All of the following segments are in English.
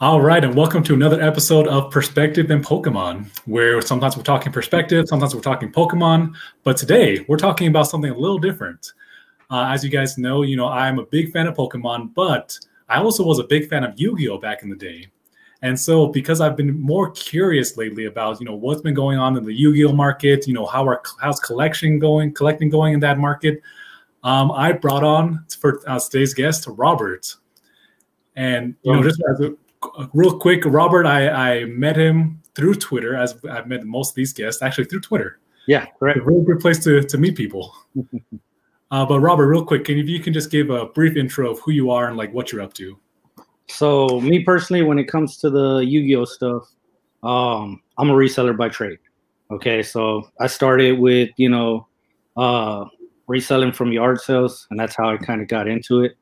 All right, and welcome to another episode of Perspective and Pokemon, where sometimes we're talking perspective, sometimes we're talking Pokemon, but today we're talking about something a little different. As you guys know, I'm a big fan of Pokemon, but I also was a big fan of Yu-Gi-Oh back in the day. And so because I've been more curious lately about, what's been going on in the Yu-Gi-Oh market, how's collecting going in that market, I brought on for today's guest, Robert. And, just as a real quick, Robert, I met him through Twitter, as I've met most of these guests, actually through Twitter. Yeah, correct. A really good place to meet people. But Robert, real quick, if you can just give a brief intro of who you are and what you're up to. So me personally, when it comes to the Yu-Gi-Oh stuff, I'm a reseller by trade. Okay, so I started with, reselling from yard sales, and that's how I kind of got into it.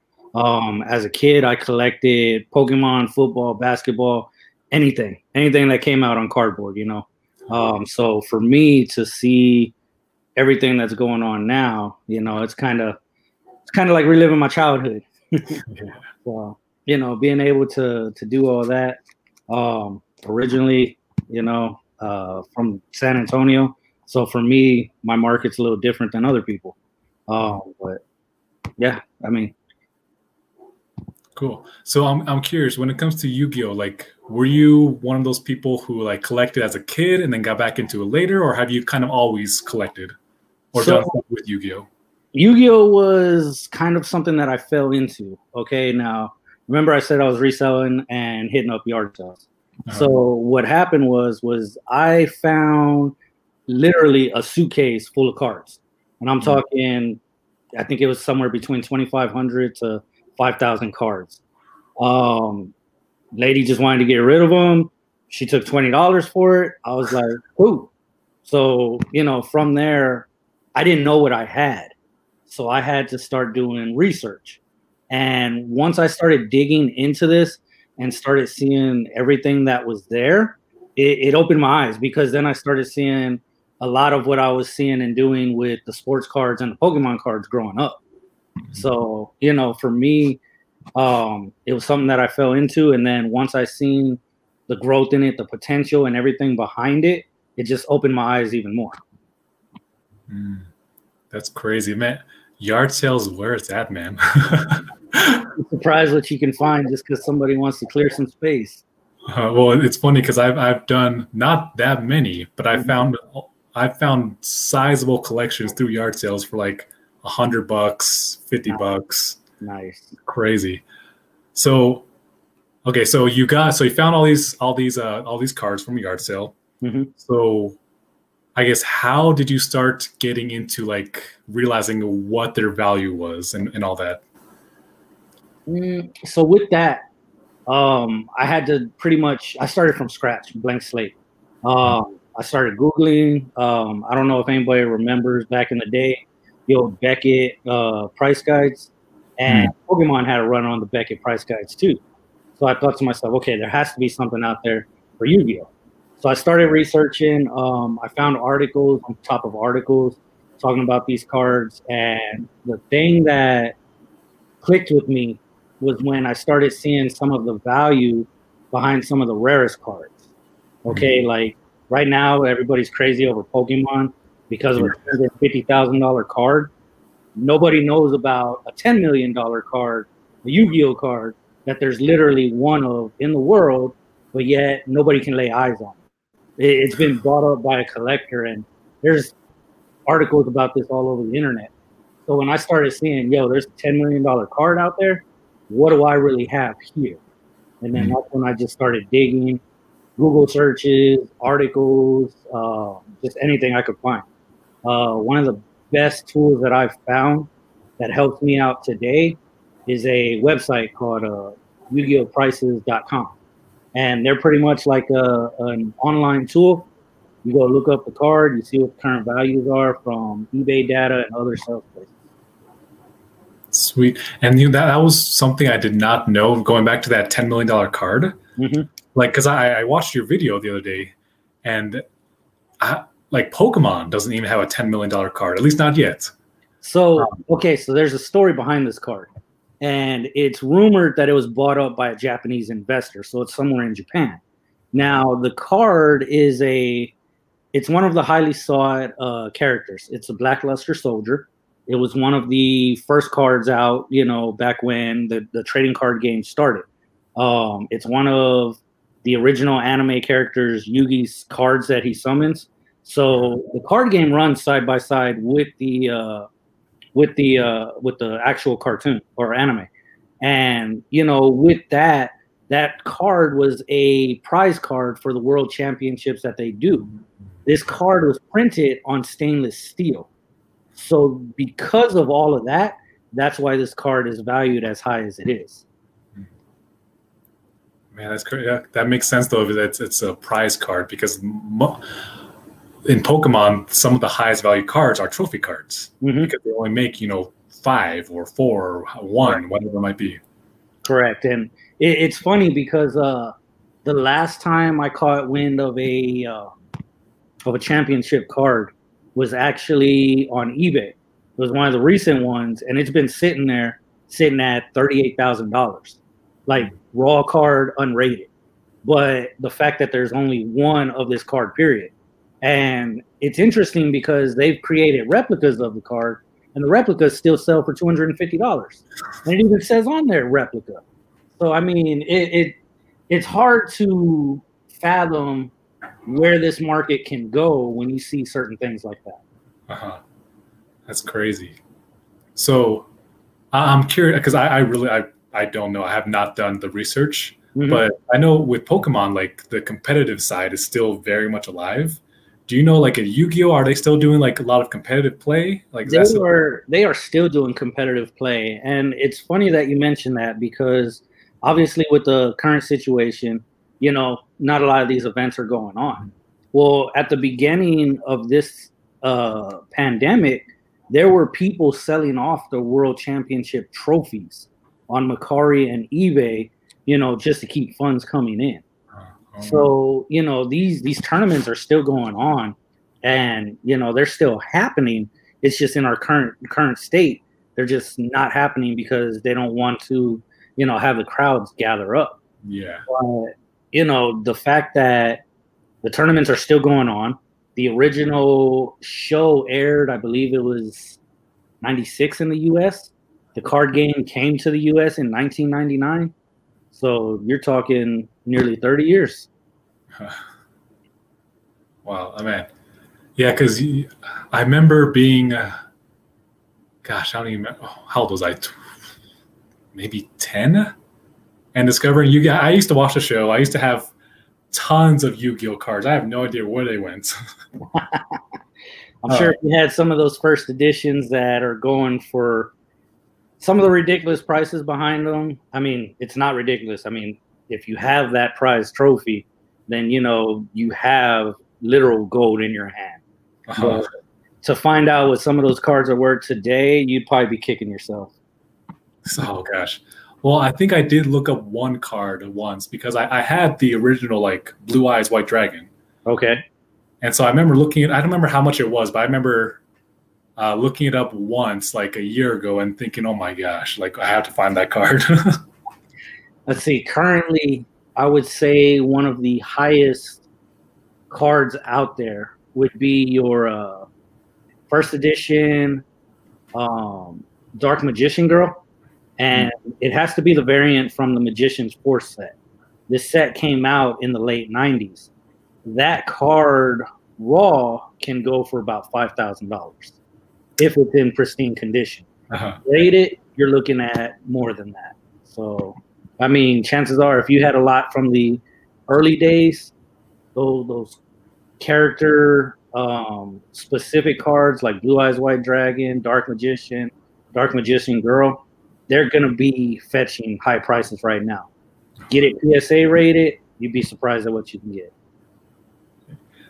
As a kid, I collected Pokemon, football, basketball, anything that came out on cardboard, So for me to see everything that's going on now, it's kind of like reliving my childhood. So, being able to do all that. Originally, from San Antonio. So for me, my market's a little different than other people. Cool. So I'm curious, when it comes to Yu-Gi-Oh, were you one of those people who collected as a kid and then got back into it later, or have you kind of always collected or done stuff with Yu-Gi-Oh? Yu-Gi-Oh was kind of something that I fell into. Okay, now remember I said I was reselling and hitting up yard sales. Uh-huh. So what happened was I found literally a suitcase full of cards, and I'm talking, I think it was somewhere between 2,500 to 5,000 cards. Lady just wanted to get rid of them. She took $20 for it. I was like, "Ooh!" So, from there, I didn't know what I had. So I had to start doing research. And once I started digging into this and started seeing everything that was there, it opened my eyes, because then I started seeing a lot of what I was seeing and doing with the sports cards and the Pokemon cards growing up. So, for me, it was something that I fell into. And then once I seen the growth in it, the potential and everything behind it, it just opened my eyes even more. That's crazy, man. Yard sales, where it's at, man. I'm surprised what you can find just because somebody wants to clear some space. It's funny because I've done not that many, but I found sizable collections through yard sales for $100, $50. Nice, crazy. So, okay, so you found all these cards from a yard sale. Mm-hmm. So, I guess how did you start getting into realizing what their value was and all that? So with that, I had to I started from scratch, blank slate. I started Googling. I don't know if anybody remembers back in the day. Beckett price guides, and Pokemon had a run on the Beckett price guides too. So I thought to myself, okay, there has to be something out there for Yu-Gi-Oh. So I started researching. I found articles on top of articles talking about these cards, and the thing that clicked with me was when I started seeing some of the value behind some of the rarest cards. Okay, right now everybody's crazy over Pokemon, because of a $50,000 card. Nobody knows about a $10 million card, a Yu-Gi-Oh card, that there's literally one of in the world, but yet nobody can lay eyes on it. It's been brought up by a collector, and there's articles about this all over the internet. So when I started seeing, there's a $10 million card out there, what do I really have here? And then that's when I just started digging, Google searches, articles, just anything I could find. One of the best tools that I've found that helps me out today is a website called YuGiOhprices.com. And they're pretty much like an online tool. You go look up the card, you see what the current values are from eBay data and other sales places. Sweet. And that was something I did not know, going back to that $10 million card. Mm-hmm. Because I watched your video the other day, and Pokemon doesn't even have a $10 million card, at least not yet. So, there's a story behind this card. and it's rumored that it was bought up by a Japanese investor, so it's somewhere in Japan. Now, the card is it's one of the highly sought characters. It's a Black Luster Soldier. It was one of the first cards out, you know, back when the trading card game started. It's one of the original anime characters, Yugi's cards that he summons. So the card game runs side by side with the actual cartoon or anime. And, you know, with that, that card was a prize card for the world championships that they do. This card was printed on stainless steel. So because of all of that, that's why this card is valued as high as it is. Man, that's crazy. Yeah, that makes sense, though, if it's a prize card, because in Pokemon, some of the highest value cards are trophy cards, because they only make, you know, 5 or 4 or 1, whatever it might be. Correct. And it's funny because the last time I caught wind of a championship card was actually on eBay. It was one of the recent ones, and it's been sitting there, sitting at $38,000, like raw card, unrated. But the fact that there's only one of this card, period. And it's interesting because they've created replicas of the card, and the replicas still sell for $250. And it even says on there, replica. So, I mean, it's hard to fathom where this market can go when you see certain things like that. That's crazy. So I'm curious because I really don't know. I have not done the research, but I know with Pokemon, like the competitive side is still very much alive. Do you know, like at Yu-Gi-Oh, are they still doing like a lot of competitive play? Like they are still doing competitive play. And it's funny that you mentioned that because obviously with the current situation, you know, not a lot of these events are going on. Well, at the beginning of this pandemic, there were people selling off the World Championship trophies on Mercari and eBay, you know, just to keep funds coming in. So, you know, these tournaments are still going on, and, you know, they're still happening. It's just in our current state, they're just not happening because they don't want to, you know, have the crowds gather up. Yeah. But, you know, the fact that the tournaments are still going on, the original show aired, I believe it was 96 in the U.S. The card game came to the U.S. in 1999. So you're talking nearly 30 years. Wow, I mean, yeah, because I remember being, gosh, I don't even remember. How old was I? Maybe 10? And discovering Yu-Gi-Oh! I used to watch the show. I used to have tons of Yu-Gi-Oh! Cards. I have no idea where they went. I'm sure you had some of those first editions that are going for some of the ridiculous prices behind them. I mean, it's not ridiculous. I mean, if you have that prize trophy, then, you know, you have literal gold in your hand. But to find out what some of those cards are worth today, you'd probably be kicking yourself. Oh, gosh. Well, I think I did look up one card once because I had the original, like, Blue-Eyes White Dragon. Okay. And so I remember looking at – I don't remember how much it was, but I remember looking it up once, like, a year ago and thinking, oh, my gosh, like, I have to find that card. Let's see. Currently, I would say one of the highest cards out there would be your first edition Dark Magician Girl. And it has to be the variant from the Magician's Force set. This set came out in the late 90s. That card raw can go for about $5,000 if it's in pristine condition. Rate it, you're looking at more than that. So, I mean, chances are if you had a lot from the early days, those character specific cards like Blue-Eyes White Dragon, Dark Magician Girl, they're going to be fetching high prices right now. Get it PSA rated, you'd be surprised at what you can get.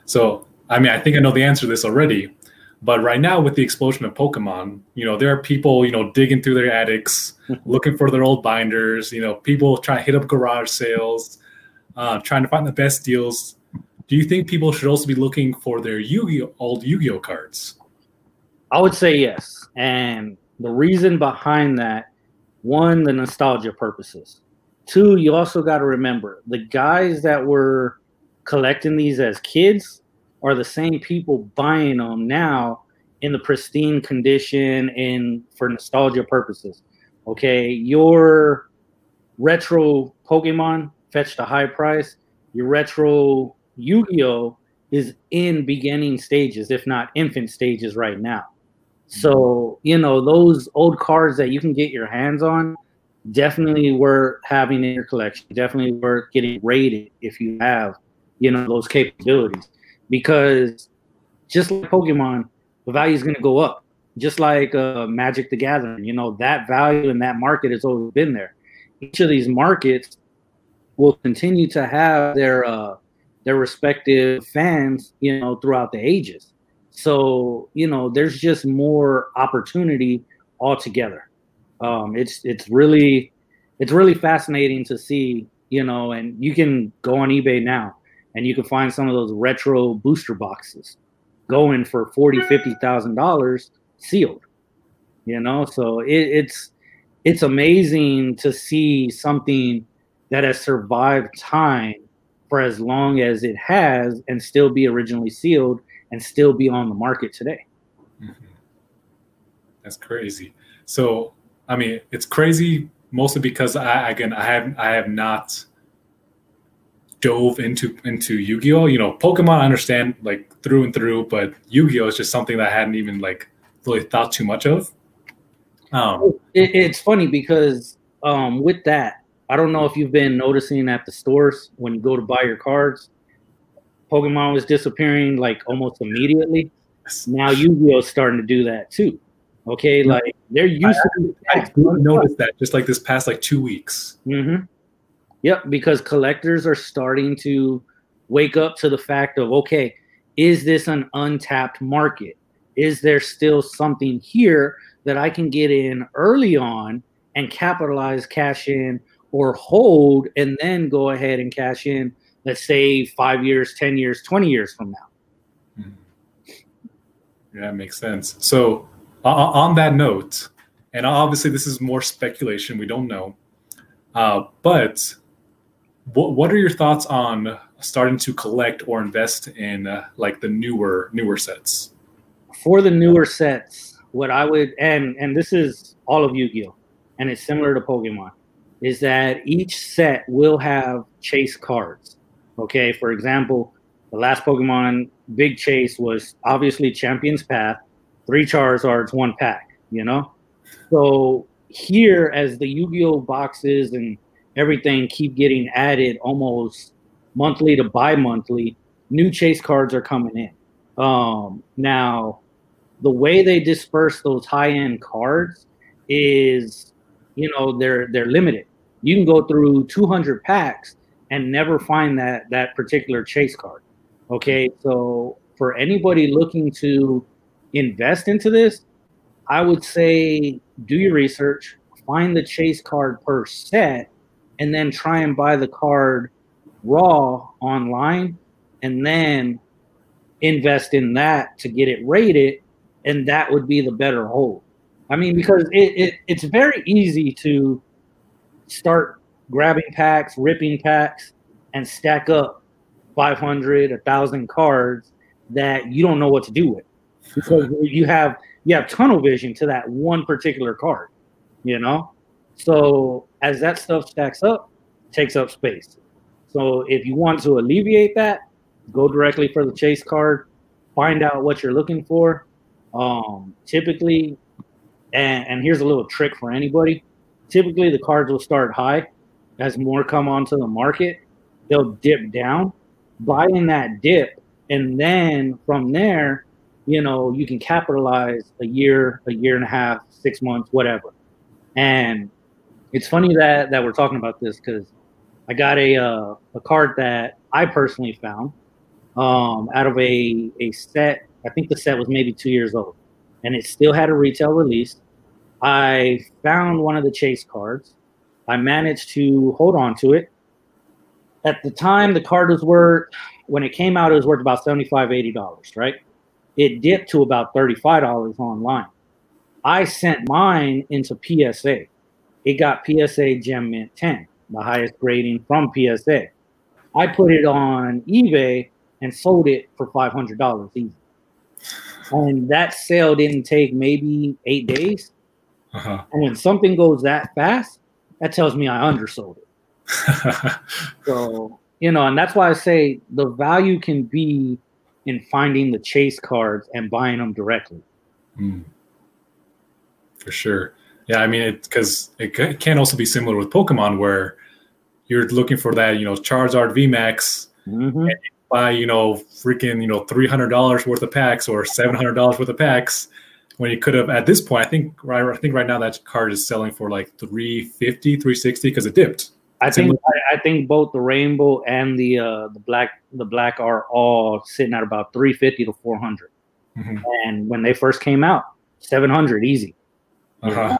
So, I mean, I think I know the answer to this already, but right now with the explosion of Pokemon, you know, there are people, you know, digging through their attics, looking for their old binders, you know, people trying to hit up garage sales, trying to find the best deals. Do you think people should also be looking for their old Yu-Gi-Oh cards? I would say yes. And the reason behind that One, the nostalgia purposes. Two, you also got to remember, the guys that were collecting these as kids are the same people buying them now in the pristine condition and for nostalgia purposes. Okay, your retro Pokemon fetched a high price. Your retro Yu-Gi-Oh is in beginning stages, if not infant stages right now. So, you know, those old cards that you can get your hands on, definitely worth having in your collection. Definitely worth getting rated if you have, you know, those capabilities. Because just like Pokemon, the value is going to go up. Just like Magic the Gathering, you know, that value in that market has always been there. Each of these markets will continue to have their respective fans, you know, throughout the ages. So, you know, there's just more opportunity altogether. It's really fascinating to see, you know, and you can go on eBay now and you can find some of those retro booster boxes going for $40,000, $50,000 sealed, you know? So it's amazing to see something that has survived time for as long as it has and still be originally sealed and still be on the market today. Mm-hmm. That's crazy. So, I mean, it's crazy mostly because I have not dove into Yu-Gi-Oh. You know, Pokemon I understand like through and through, but Yu-Gi-Oh is just something that I hadn't even like really thought too much of. It's funny because with that, I don't know if you've been noticing at the stores when you go to buy your cards, Pokemon was disappearing like almost immediately. Now Yu-Gi-Oh is starting to do that too. Okay, like they're used to. I noticed that just like this past like 2 weeks. Mm-hmm. Yep, because collectors are starting to wake up to the fact of, okay, is this an untapped market? Is there still something here that I can get in early on and capitalize, cash in, or hold, and then go ahead and cash in, let's say 5 years, 10 years, 20 years from now? Mm-hmm. Yeah, it makes sense. So, on that note, and obviously this is more speculation, we don't know, but what are your thoughts on starting to collect or invest in like the newer sets? For the newer sets, what I would, and this is all of Yu-Gi-Oh, and it's similar to Pokemon, is that each set will have chase cards. Okay, for example, the last Pokemon big chase was obviously Champion's Path. 3 Charizards, 1 pack, you know? So here, as the Yu-Gi-Oh boxes and everything keep getting added almost monthly to bi-monthly, new chase cards are coming in. Now, the way they disperse those high-end cards is, you know, they're limited. You can go through 200 packs and never find that particular chase card, okay? So for anybody looking to invest into this, I would say do your research, find the chase card per set, and then try and buy the card raw online, and then invest in that to get it rated, and that would be the better hold. I mean, because it's very easy to start grabbing packs, ripping packs, and stack up 500, 1,000 cards that you don't know what to do with. Because you have tunnel vision to that one particular card, you know? So as that stuff stacks up, it takes up space. So if you want to alleviate that, go directly for the chase card, find out what you're looking for. Typically, and here's a little trick for anybody, typically the cards will start high. As more come onto the market, they'll dip down. Buy in that dip, and then from there, you know, you can capitalize a year and a half, 6 months, whatever. And it's funny that we're talking about this because I got a card that I personally found out of a set. I think the set was maybe 2 years old, and it still had a retail release. I found one of the chase cards. I managed to hold on to it. At the time, the card was worth, when it came out, it was worth about $75, $80, right? It dipped to about $35 online. I sent mine into PSA. It got PSA Gem Mint 10, the highest grading from PSA. I put it on eBay and sold it for $500 easy. And that sale didn't take maybe 8 days. Uh-huh. And when something goes that fast, that tells me I undersold it. So, you know, and that's why I say the value can be in finding the chase cards and buying them directly. Mm. For sure. Yeah, I mean, it can also be similar with Pokemon where you're looking for that, you know, Charizard VMAX, mm-hmm. and you buy, you know, freaking, you know, $300 worth of packs or $700 worth of packs when you could have, at this point, I think right now that card is selling for like $350, $360 because it dipped. I think both the Rainbow and the black are all sitting at about $350 to $400, mm-hmm. and when they first came out, $700 easy. Uh-huh.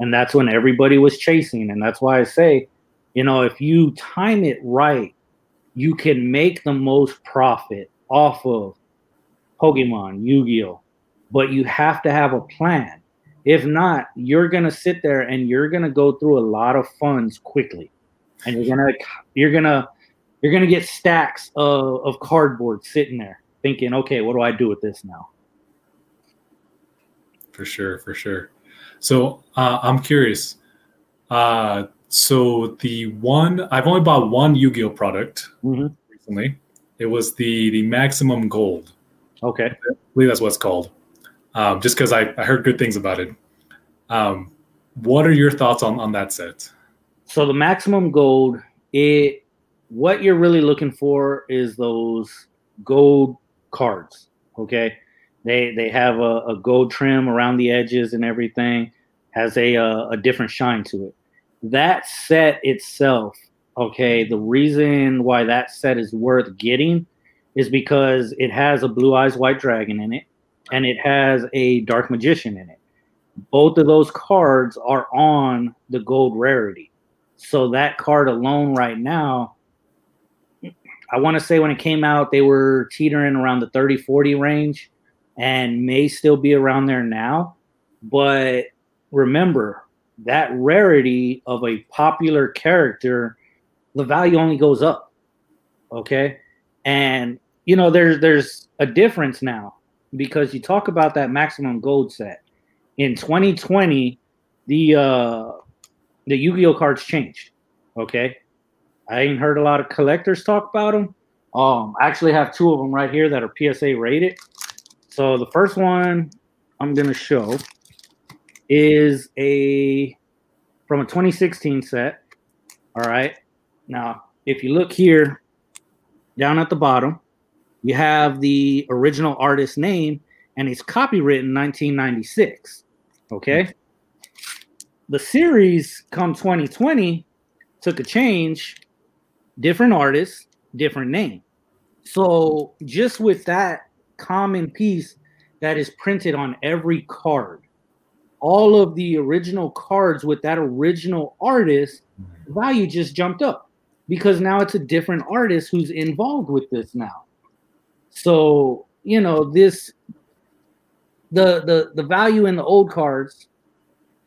And that's when everybody was chasing, and that's why I say, you know, if you time it right, you can make the most profit off of Pokemon, Yu-Gi-Oh, but you have to have a plan. If not, you're gonna sit there and you're gonna go through a lot of funds quickly, and you're gonna get stacks of cardboard sitting there, thinking, okay, what do I do with this now? For sure. So I'm curious. So I've only bought one Yu-Gi-Oh product mm-hmm. recently. It was the Maximum Gold. Okay. I believe that's what it's called. Just because I heard good things about it. What are your thoughts on that set? So the Maximum Gold, what you're really looking for is those gold cards. Okay. They have a gold trim around the edges and everything, has a different shine to it. That set itself, okay, the reason why that set is worth getting is because it has a Blue-Eyes White Dragon in it, and it has a Dark Magician in it. Both of those cards are on the gold rarity. So that card alone right now, I want to say when it came out, they were teetering around the 30-40 range. And may still be around there now. But remember, that rarity of a popular character, the value only goes up, okay? And, you know, there's a difference now because you talk about that Maximum Gold set. In 2020, the Yu-Gi-Oh cards changed, okay? I ain't heard a lot of collectors talk about them. I actually have two of them right here that are PSA rated. So the first one I'm going to show is from a 2016 set. All right. Now, if you look here down at the bottom, you have the original artist's name and it's copywritten 1996. Okay. Mm-hmm. The series come 2020 took a change, different artists, different name. So just with that common piece that is printed on every card, all of the original cards with that original artist, value just jumped up because now it's a different artist who's involved with this now. So, you know, this the value in the old cards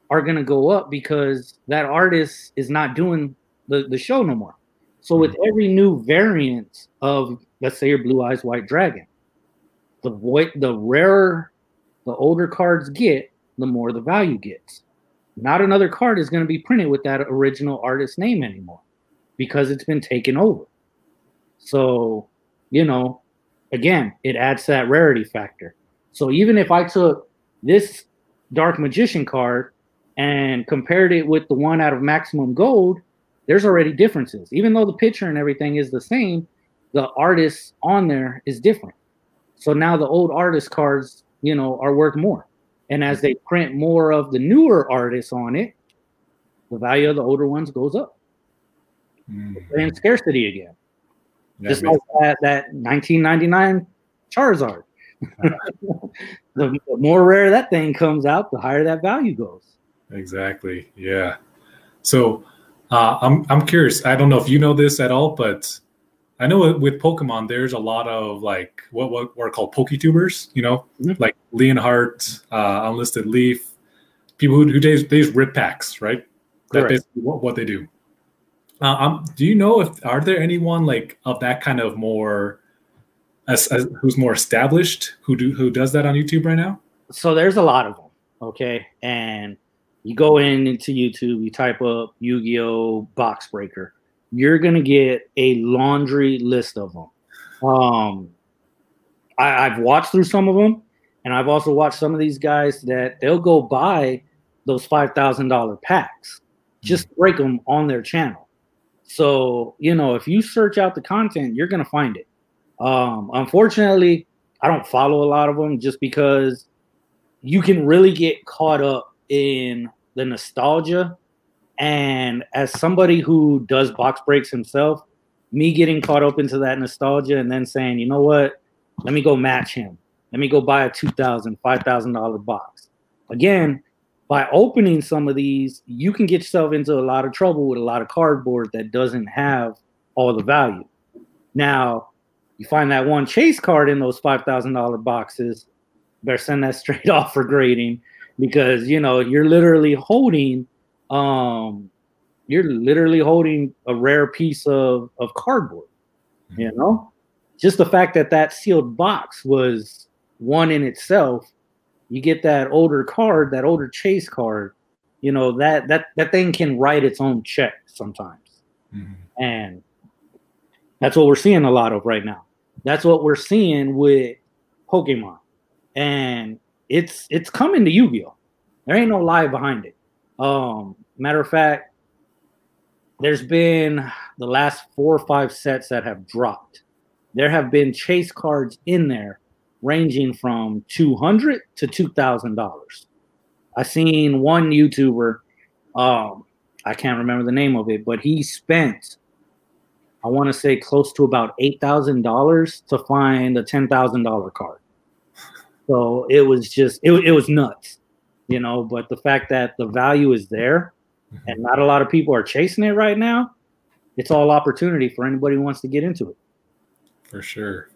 are going to go up because that artist is not doing the show no more. So with every new variant of, let's say, your Blue-Eyes White Dragon, the rarer the older cards get, the more the value gets. Not another card is going to be printed with that original artist's name anymore because it's been taken over. So, you know, again, it adds that rarity factor. So even if I took this Dark Magician card and compared it with the one out of Maximum Gold, there's already differences. Even though the picture and everything is the same, the artist on there is different. So now the old artist cards, you know, are worth more. And as they print more of the newer artists on it, the value of the older ones goes up. Mm-hmm. And scarcity again. Just like that 1999 Charizard. The more rare that thing comes out, the higher that value goes. Exactly. Yeah. So I'm curious. I don't know if you know this at all, but I know with Pokemon, there's a lot of like what are called PokeTubers, you know, mm-hmm. like Leonhart, Unlisted Leaf, people who they just rip packs, right? That's basically what they do. Do you know are there anyone like of that kind of more, who's more established, who does that on YouTube right now? So there's a lot of them, okay? And you go into YouTube, you type up Yu-Gi-Oh! Box Breaker. You're going to get a laundry list of them. I've watched through some of them, and I've also watched some of these guys that they'll go buy those $5,000 packs, just break them on their channel. So, you know, if you search out the content, you're going to find it. Unfortunately, I don't follow a lot of them just because you can really get caught up in the nostalgia. And as somebody who does box breaks himself, me getting caught up into that nostalgia and then saying, you know what, let me go match him. Let me go buy a $2,000, $5,000 box. Again, by opening some of these, you can get yourself into a lot of trouble with a lot of cardboard that doesn't have all the value. Now, you find that one chase card in those $5,000 boxes, better send that straight off for grading because, you know, you're literally holding a rare piece of cardboard, you know? Just the fact that sealed box was one in itself. You get that older card, that older chase card, you know, that thing can write its own check sometimes. Mm-hmm. And that's what we're seeing a lot of right now. That's what we're seeing with Pokemon. And it's coming to Yu-Gi-Oh! There ain't no lie behind it. Matter of fact, there's been the last 4 or 5 sets that have dropped. There have been chase cards in there ranging from $200 to $2,000. I seen one YouTuber, I can't remember the name of it, but he spent, I want to say, close to about $8,000 to find a $10,000 card. So it was just, it was nuts, you know, but the fact that the value is there and not a lot of people are chasing it right now, it's all opportunity for anybody who wants to get into it. For sure.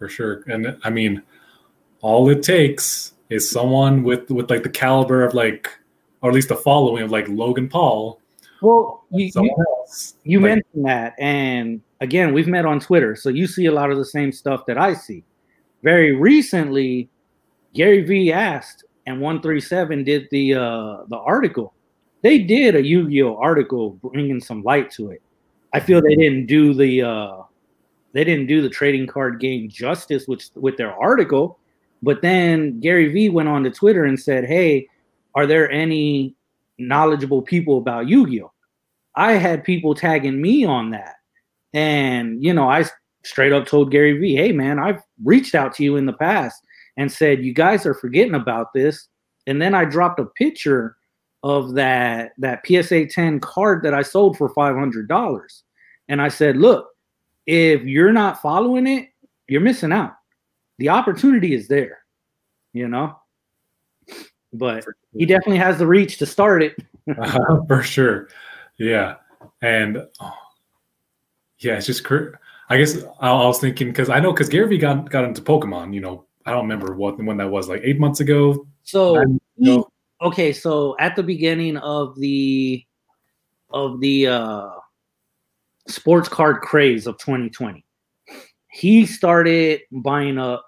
And I mean, all it takes is someone with like the caliber of like, or at least the following of like Logan Paul. Well, you mentioned that. And again, we've met on Twitter. So you see a lot of the same stuff that I see. Very recently, Gary V asked, and 137 did the article. They did a Yu-Gi-Oh! Article bringing some light to it. I feel they didn't do the trading card game justice with their article. But then Gary V went on to Twitter and said, hey, are there any knowledgeable people about Yu-Gi-Oh? I had people tagging me on that. And, you know, I straight up told Gary V, hey, man, I've reached out to you in the past and said, you guys are forgetting about this. And then I dropped a picture of that PSA 10 card that I sold for $500. And I said, look, if you're not following it, you're missing out. The opportunity is there, you know? But he definitely has the reach to start it. For sure. Yeah. And yeah, it's just, I guess I was thinking, because Gary V got into Pokemon, you know, I don't remember when that was, like 8 months ago. So, okay. So at the beginning of the sports card craze of 2020, he started buying up,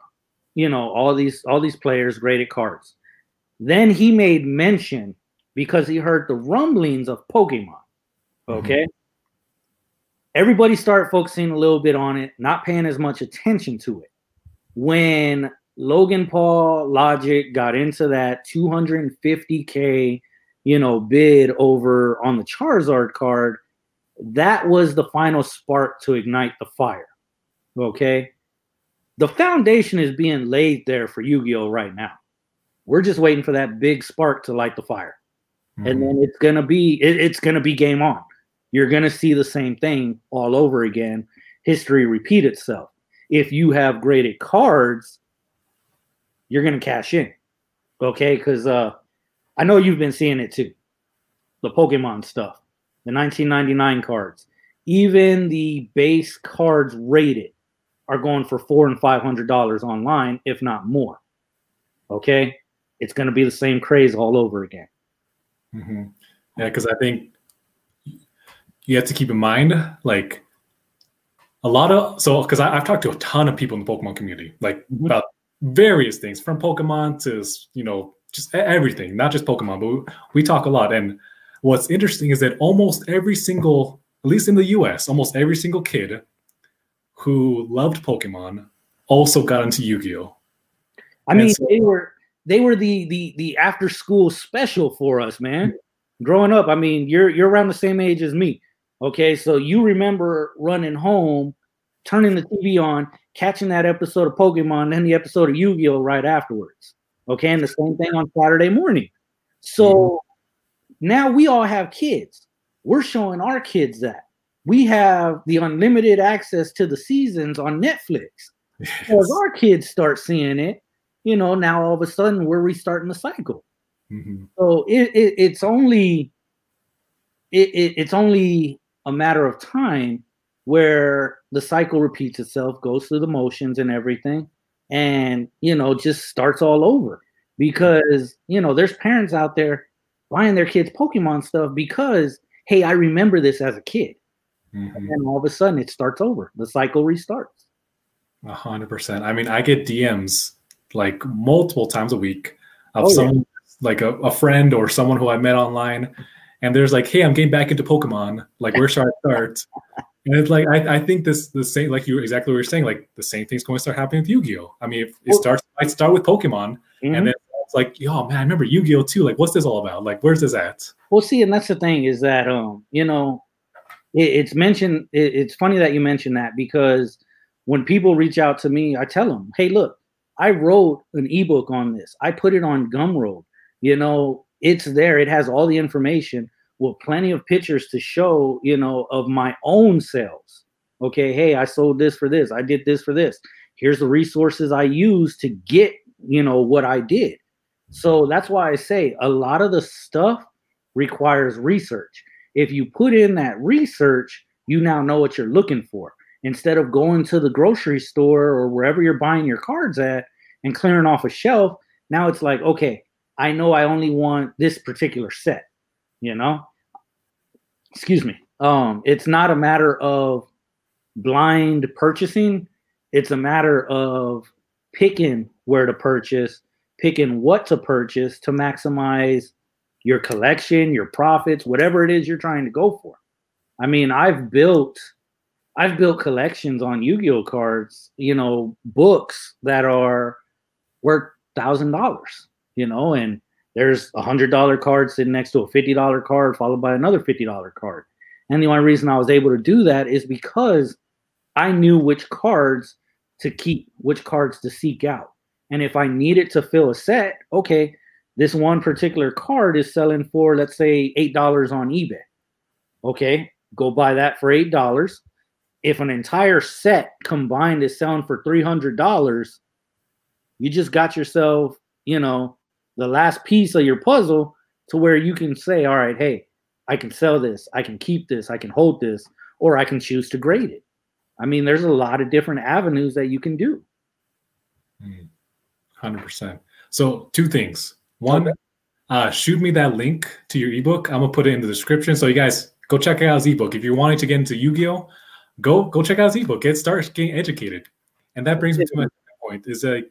you know, all these players graded cards. Then he made mention because he heard the rumblings of Pokemon. Okay. Mm-hmm. Everybody started focusing a little bit on it, not paying as much attention to it. When Logan Paul Logic got into that $250K, you know, bid over on the Charizard card, that was the final spark to ignite the fire. Okay. The foundation is being laid there for Yu-Gi-Oh! Right now. We're just waiting for that big spark to light the fire. Mm-hmm. And then it's gonna be game on. You're gonna see the same thing all over again. History repeat itself. If you have graded cards, you're gonna cash in. Okay, because I know you've been seeing it too. The Pokemon stuff, the 1999 cards, even the base cards rated are going for $400 and $500 online, if not more. Okay, it's gonna be the same craze all over again. Mm-hmm. Yeah, because I think you have to keep in mind, like, a lot of, so, because I've talked to a ton of people in the Pokemon community, like, about various things, from Pokemon to, you know, just everything, not just Pokemon, but we talk a lot. And what's interesting is that almost every single, at least in the US, almost every single kid who loved Pokemon also got into Yu-Gi-Oh. I mean, so, they were the after school special for us, man. Growing up, I mean, you're around the same age as me. Okay, so you remember running home, turning the TV on, catching that episode of Pokemon, and then the episode of Yu-Gi-Oh right afterwards. Okay, and the same thing on Saturday morning. So now we all have kids. We're showing our kids that. We have the unlimited access to the seasons on Netflix. Yes. So as our kids start seeing it, you know, now all of a sudden we're restarting the cycle. Mm-hmm. So it's only a matter of time where the cycle repeats itself, goes through the motions and everything, and, you know, just starts all over. Because, you know, there's parents out there buying their kids Pokemon stuff because, hey, I remember this as a kid. Mm-hmm. And then all of a sudden it starts over. The cycle restarts. 100%. I mean, I get DMs like multiple times a week of someone like a friend or someone who I met online. And there's like, hey, I'm getting back into Pokemon. Like, where should I start? And it's like, I think the same, like you exactly what you're saying, like the same thing's going to start happening with Yu-Gi-Oh. I mean, I start with Pokemon, and then it's like, yo, man, I remember Yu-Gi-Oh too. Like, what's this all about? Like, where's this at? Well, see, and that's the thing is that, you know, it's mentioned. It's funny that you mentioned that, because when people reach out to me, I tell them, hey, look, I wrote an ebook on this. I put it on Gumroad. You know, it's there. It has all the information with plenty of pictures to show, you know, of my own sales. Okay, hey, I sold this for this. I did this for this. Here's the resources I used to get, you know, what I did. So that's why I say a lot of the stuff requires research. If you put in that research, you now know what you're looking for. Instead of going to the grocery store or wherever you're buying your cards at and clearing off a shelf, now it's like, okay, I know I only want this particular set, you know? Excuse me. It's not a matter of blind purchasing. It's a matter of picking where to purchase, picking what to purchase to maximize your collection, your profits, whatever it is you're trying to go for. I mean, I've built collections on Yu-Gi-Oh cards, you know, books that are worth $1,000. You know, and there's a $100 card sitting next to a $50 card, followed by another $50 card. And the only reason I was able to do that is because I knew which cards to keep, which cards to seek out. And if I needed to fill a set, okay, this one particular card is selling for, let's say, $8 on eBay. Okay, go buy that for $8. If an entire set combined is selling for $300, you just got yourself, you know, the last piece of your puzzle to where you can say, all right, hey, I can sell this, I can keep this, I can hold this, or I can choose to grade it. I mean, there's a lot of different avenues that you can do. 100%. So two things. One, shoot me that link to your ebook. I'm going to put it in the description. So you guys go check out his ebook. If you're wanting to get into Yu-Gi-Oh, go check out his ebook. Start getting educated. And that brings me to my second point is that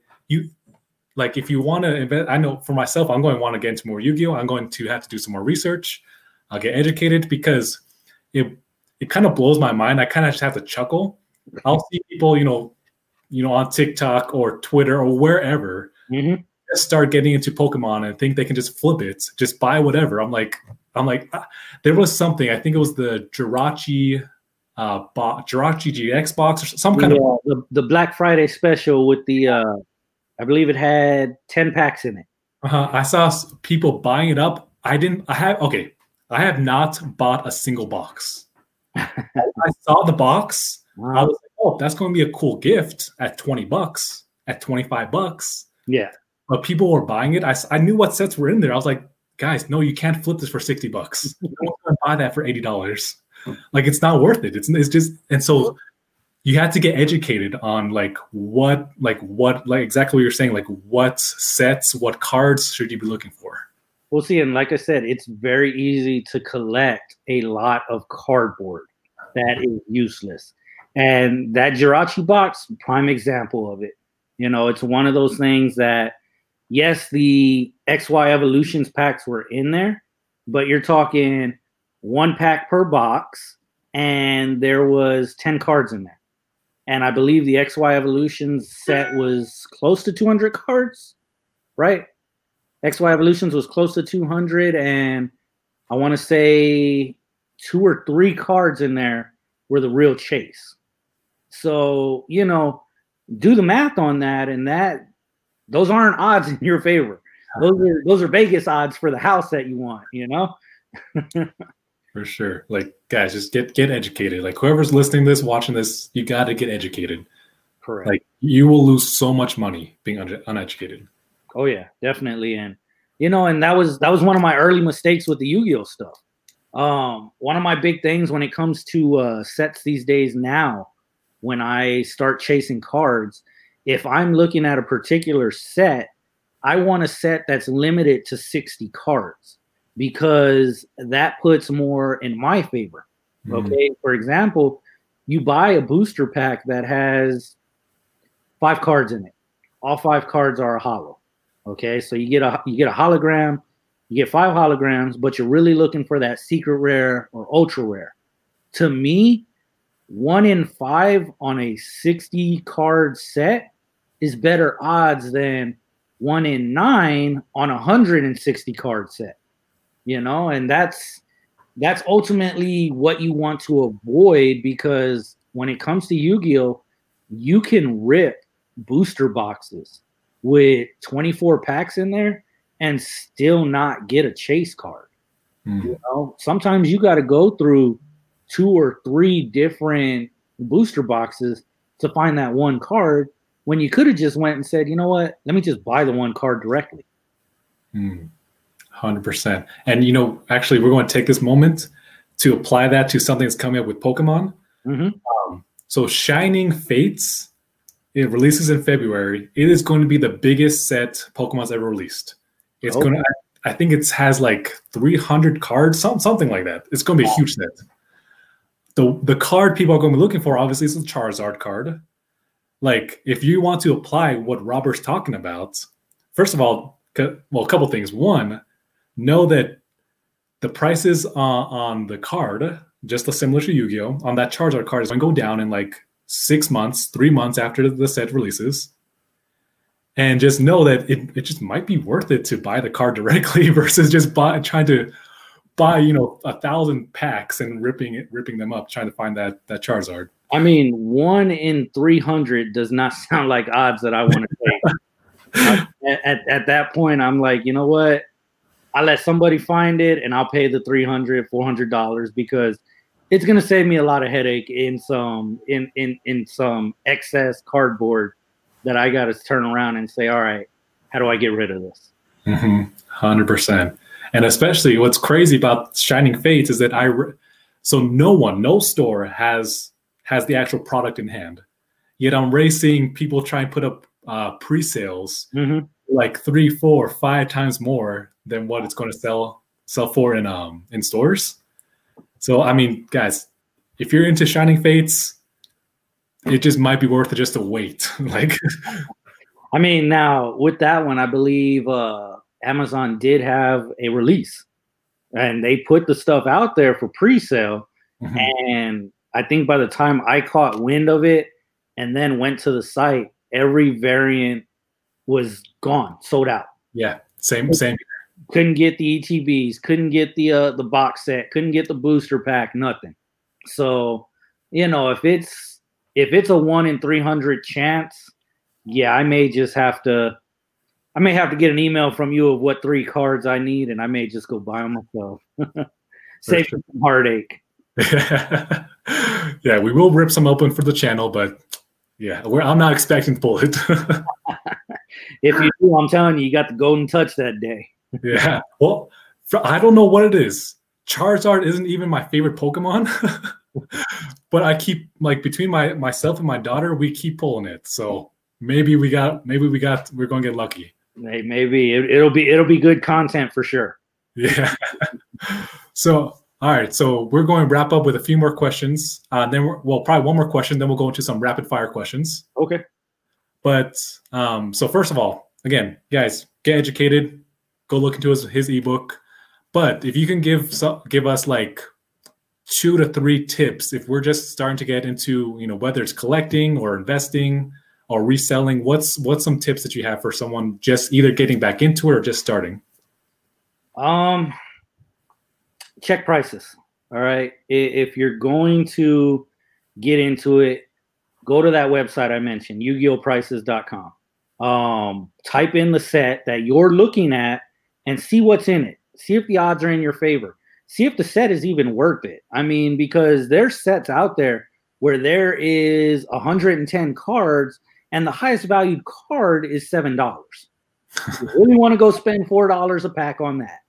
like if you want to invest, I know for myself, I'm going to want to get into more Yu-Gi-Oh. I'm going to have to do some more research. I'll get educated because it kind of blows my mind. I kind of just have to chuckle. I'll see people, you know, on TikTok or Twitter or wherever, just start getting into Pokemon and think they can just flip it, just buy whatever. I'm like, there was something. I think it was the Jirachi GX box or some kind of the Black Friday special with the. I believe it had 10 packs in it. I saw people buying it up. I have not bought a single box. I saw the box. Wow. I was like, oh, that's going to be a cool gift at $20, at $25. Yeah. But people were buying it. I knew what sets were in there. I was like, guys, no, you can't flip this for $60. No one's going to buy that for $80. Like, it's not worth it. It's just, and so you had to get educated on like exactly what you're saying, like what sets, what cards should you be looking for? we'll see. And like I said, it's very easy to collect a lot of cardboard that is useless. And that Jirachi box, prime example of it. You know, it's one of those things that, yes, the XY Evolutions packs were in there, but you're talking one pack per box, and there was 10 cards in there. And I believe the XY Evolutions set was close to 200 cards, right? XY Evolutions was close to 200, and I want to say 2 or 3 cards in there were the real chase. So, you know, do the math on that, and that those aren't odds in your favor. Those are Vegas odds for the house that you want, you know? For sure. Like, guys, just get educated. Like, whoever's listening to this, watching this, you got to get educated. Correct. Like, you will lose so much money being uneducated. Oh yeah, definitely. And you know, and that was one of my early mistakes with the Yu-Gi-Oh stuff. One of my big things when it comes to sets these days now, when I start chasing cards, if I'm looking at a particular set, I want a set that's limited to 60 cards because that puts more in my favor. Mm-hmm. Okay, for example, you buy a booster pack that has 5 cards in it. All 5 cards are a holo. Okay, so you get a hologram, you get 5 holograms, but you're really looking for that secret rare or ultra rare. To me, 1 in 5 on a 60 card set is better odds than 1 in 9 on a 160 card set. You know, and that's ultimately what you want to avoid, because when it comes to Yu-Gi-Oh, you can rip booster boxes with 24 packs in there and still not get a chase card. Mm-hmm. You know, sometimes you got to go through 2 or 3 different booster boxes to find that one card when you could have just went and said, you know what, let me just buy the one card directly. 100%. And, you know, actually, we're going to take this moment to apply that to something that's coming up with Pokemon. Mm-hmm. So Shining Fates, it releases in February. It is going to be the biggest set Pokemon's ever released. It's okay. I think it has like 300 cards, something like that. It's going to be a huge set. The card people are going to be looking for, obviously, is the Charizard card. Like, if you want to apply what Robert's talking about, first of all, a couple things. One, know that the prices on the card, just similar to Yu-Gi-Oh, on that Charizard card is going to go down in like 3 months after the set releases. And just know that it just might be worth it to buy the card directly versus just trying to buy, you know, 1,000 packs and ripping them up, trying to find that Charizard. I mean, 1 in 300 does not sound like odds that I want to take. At that point, I'm like, you know what? I'll let somebody find it, and I'll pay the $300, $400 because it's going to save me a lot of headache in some excess cardboard that I got to turn around and say, all right, how do I get rid of this? Mm-hmm. 100%. And especially what's crazy about Shining Fates is that so no store has the actual product in hand. Yet I'm already seeing people try and put up pre-sales, mm-hmm, like 3, 4, 5 times more than what it's going to sell for in stores. So, I mean, guys, if you're into Shining Fates, it just might be worth it just to wait. Like, I mean, now with that one, I believe Amazon did have a release, and they put the stuff out there for pre-sale. Mm-hmm. And I think by the time I caught wind of it and then went to the site, every variant was gone, sold out. Yeah, same. Couldn't get the ETBs, couldn't get the box set, couldn't get the booster pack, nothing. So, you know, if it's a 1 in 300 chance, yeah, I may have to get an email from you of what 3 cards I need, and I may just go buy them myself. Save some heartache. Yeah, we will rip some open for the channel, but yeah, I'm not expecting to pull it. If you do, I'm telling you got the golden touch that day. Yeah, well, I don't know what it is. Charizard isn't even my favorite Pokemon, but I keep, like, between myself and my daughter, we keep pulling it. So maybe we're going to get lucky. Maybe it'll be good content for sure. Yeah. So, all right. So we're going to wrap up with a few more questions. Then probably one more question. Then we'll go into some rapid fire questions. Okay. But so first of all, again, guys, get educated. Go look into his ebook. But if you can give us like 2 to 3 tips, if we're just starting to get into, whether it's collecting or investing or reselling, what's some tips that you have for someone just either getting back into it or just starting? Check prices. All right. If you're going to get into it, go to that website I mentioned, YuGiOhprices.com. Type in the set that you're looking at and see what's in it. See if the odds are in your favor. See if the set is even worth it. I mean, because there's sets out there where there is 110 cards and the highest valued card is $7. You really want to go spend $4 a pack on that.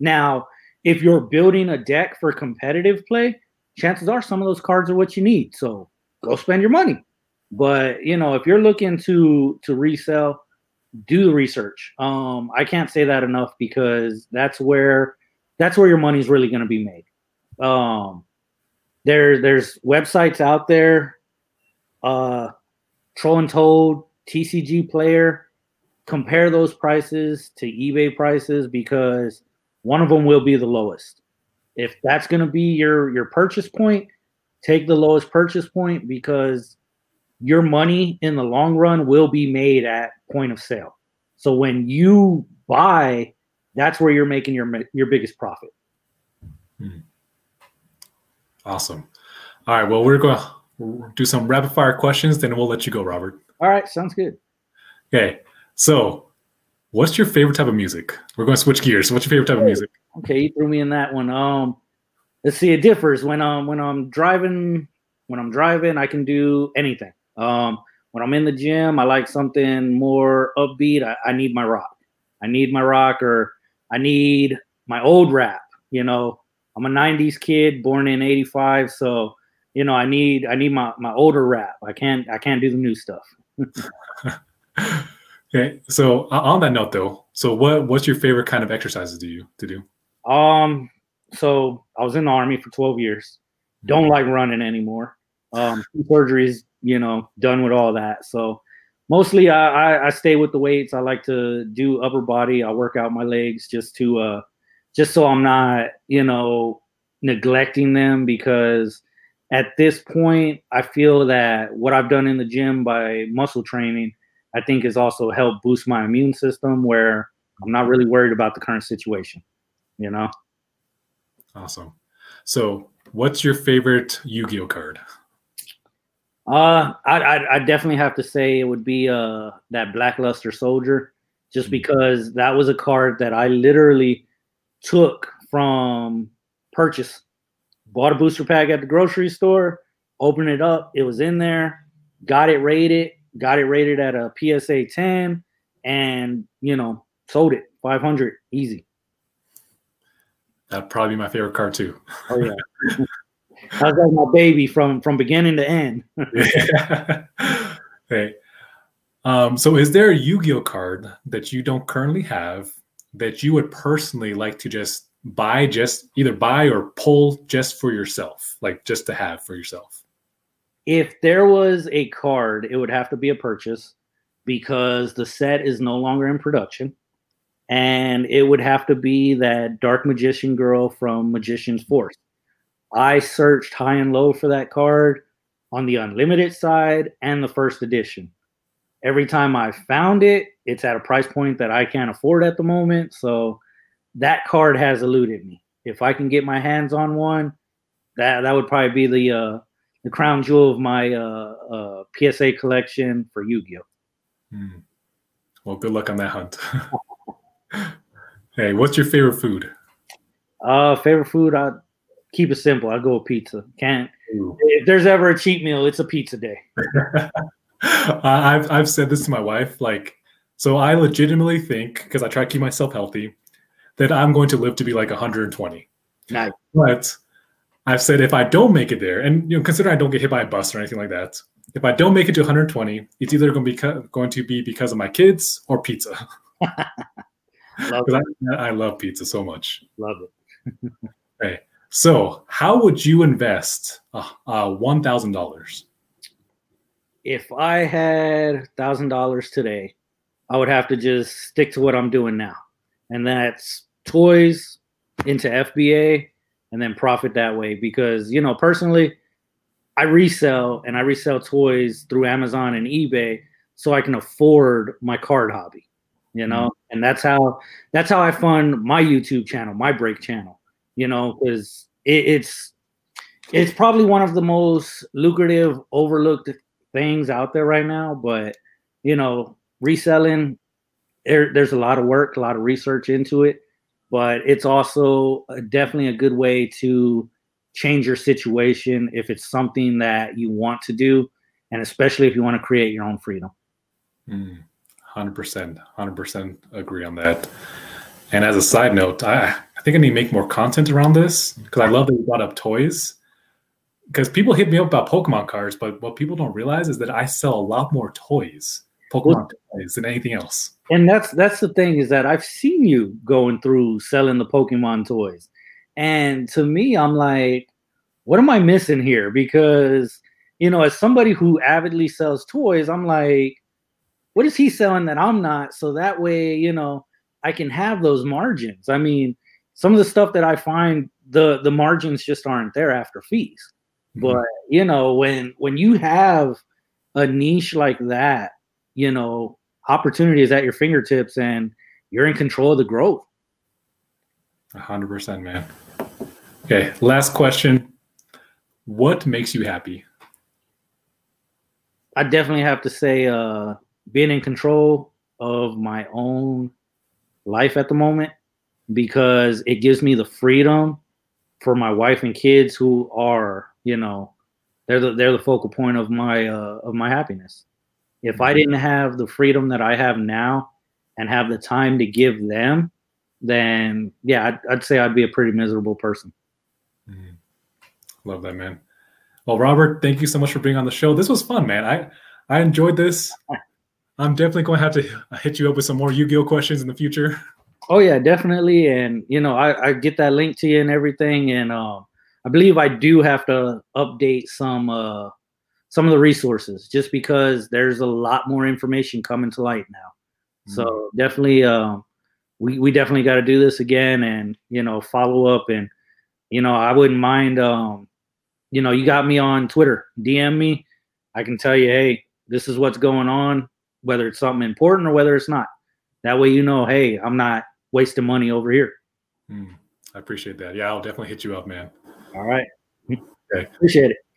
Now, if you're building a deck for competitive play, chances are some of those cards are what you need. So go spend your money. But, if you're looking to resell, do the research. I can't say that enough because that's where your money's really going to be made. There's websites out there, Troll and Toad, TCG Player. Compare those prices to eBay prices because one of them will be the lowest. If that's going to be your purchase point, take the lowest purchase point because your money in the long run will be made at point of sale. So when you buy, that's where you're making your biggest profit. Awesome. All right. Well, we're going to do some rapid fire questions, then we'll let you go, Robert. All right. Sounds good. Okay. So what's your favorite type of music? We're going to switch gears. What's your favorite type of music? Okay. You threw me in that one. Let's see. It differs when I'm driving, I can do anything. When I'm in the gym, I like something more upbeat. I need my rock. Or I need my old rap. I'm a 90s kid born in 85. So, I need my older rap. I can't do the new stuff. Okay. So on that note though, so what's your favorite kind of exercises to do? So I was in the Army for 12 years. Don't like running anymore. Surgery's, done with all that. So mostly I stay with the weights. I like to do upper body. I work out my legs just so I'm not, neglecting them because at this point I feel that what I've done in the gym by muscle training, I think has also helped boost my immune system where I'm not really worried about the current situation, Awesome. So what's your favorite Yu-Gi-Oh card? I definitely have to say it would be that Black Luster Soldier just because that was a card that I literally took from purchase, bought a booster pack at the grocery store, opened it up, it was in there, got it rated at a PSA 10 and, sold it 500 easy. That'd probably be my favorite card too. Oh yeah. I was like my baby from beginning to end. Yeah. Okay. So is there a Yu-Gi-Oh card that you don't currently have that you would personally like to just buy, just either buy or pull just for yourself, like just to have for yourself? If there was a card, it would have to be a purchase because the set is no longer in production. And it would have to be that Dark Magician Girl from Magician's Force. I searched high and low for that card on the Unlimited side and the first edition. Every time I found it, it's at a price point that I can't afford at the moment. So that card has eluded me. If I can get my hands on one, that would probably be the crown jewel of my PSA collection for Yu-Gi-Oh. Well, good luck on that hunt. Hey, what's your favorite food? Favorite food? I keep it simple. I go with pizza. If there's ever a cheat meal, it's a pizza day. I've said this to my wife, so I legitimately think, because I try to keep myself healthy, that I'm going to live to be like 120. Nice. But I've said if I don't make it there, and consider I don't get hit by a bus or anything like that, if I don't make it to 120, it's either going to be because of my kids or pizza. I love pizza so much. Love it. Okay. So how would you invest $1,000? If I had $1,000 today, I would have to just stick to what I'm doing now. And that's toys into FBA and then profit that way. Because, you know, personally, I resell toys through Amazon and eBay so I can afford my card hobby, you know? Mm-hmm. And that's how I fund my YouTube channel, my break channel, you know, because it's probably one of the most lucrative, overlooked things out there right now. But, you know, reselling, there's a lot of work, a lot of research into it, but it's also definitely a good way to change your situation if it's something that you want to do, and especially if you want to create your own freedom. 100% agree on that. And as a side note, I think I need to make more content around this, because I love that you brought up toys, because people hit me up about Pokemon cards, but what people don't realize is that I sell a lot more toys, Pokemon toys, than anything else. And that's the thing, is that I've seen you going through selling the Pokemon toys. And to me, I'm like, what am I missing here? Because, you know, as somebody who avidly sells toys, I'm like, what is he selling that I'm not? So that way, you know, I can have those margins. I mean, some of the stuff that I find, the margins just aren't there after fees. Mm-hmm. But, you know, when you have a niche like that, you know, opportunity is at your fingertips and you're in control of the growth. 100%, man. Okay, last question. What makes you happy? I definitely have to say being in control of my own life at the moment, because it gives me the freedom for my wife and kids, who are, you know, they're the focal point of my happiness. If I didn't have the freedom that I have now and have the time to give them, then, yeah, I'd say I'd be a pretty miserable person. Mm-hmm. Love that, man. Well, Robert, thank you so much for being on the show. This was fun, man. I enjoyed this. I'm definitely going to have to hit you up with some more Yu-Gi-Oh questions in the future. Oh, yeah, definitely. And, you know, I get that link to you and everything. And I believe I do have to update some of the resources, just because there's a lot more information coming to light now. Mm-hmm. So definitely, we definitely got to do this again, and, you know, follow up. And, you know, I wouldn't mind, you know, you got me on Twitter, DM me. I can tell you, hey, this is what's going on, whether it's something important or whether it's not. That way, you know, hey, I'm not wasting money over here. I appreciate that. Yeah, I'll definitely hit you up, man. All right. Okay. Appreciate it.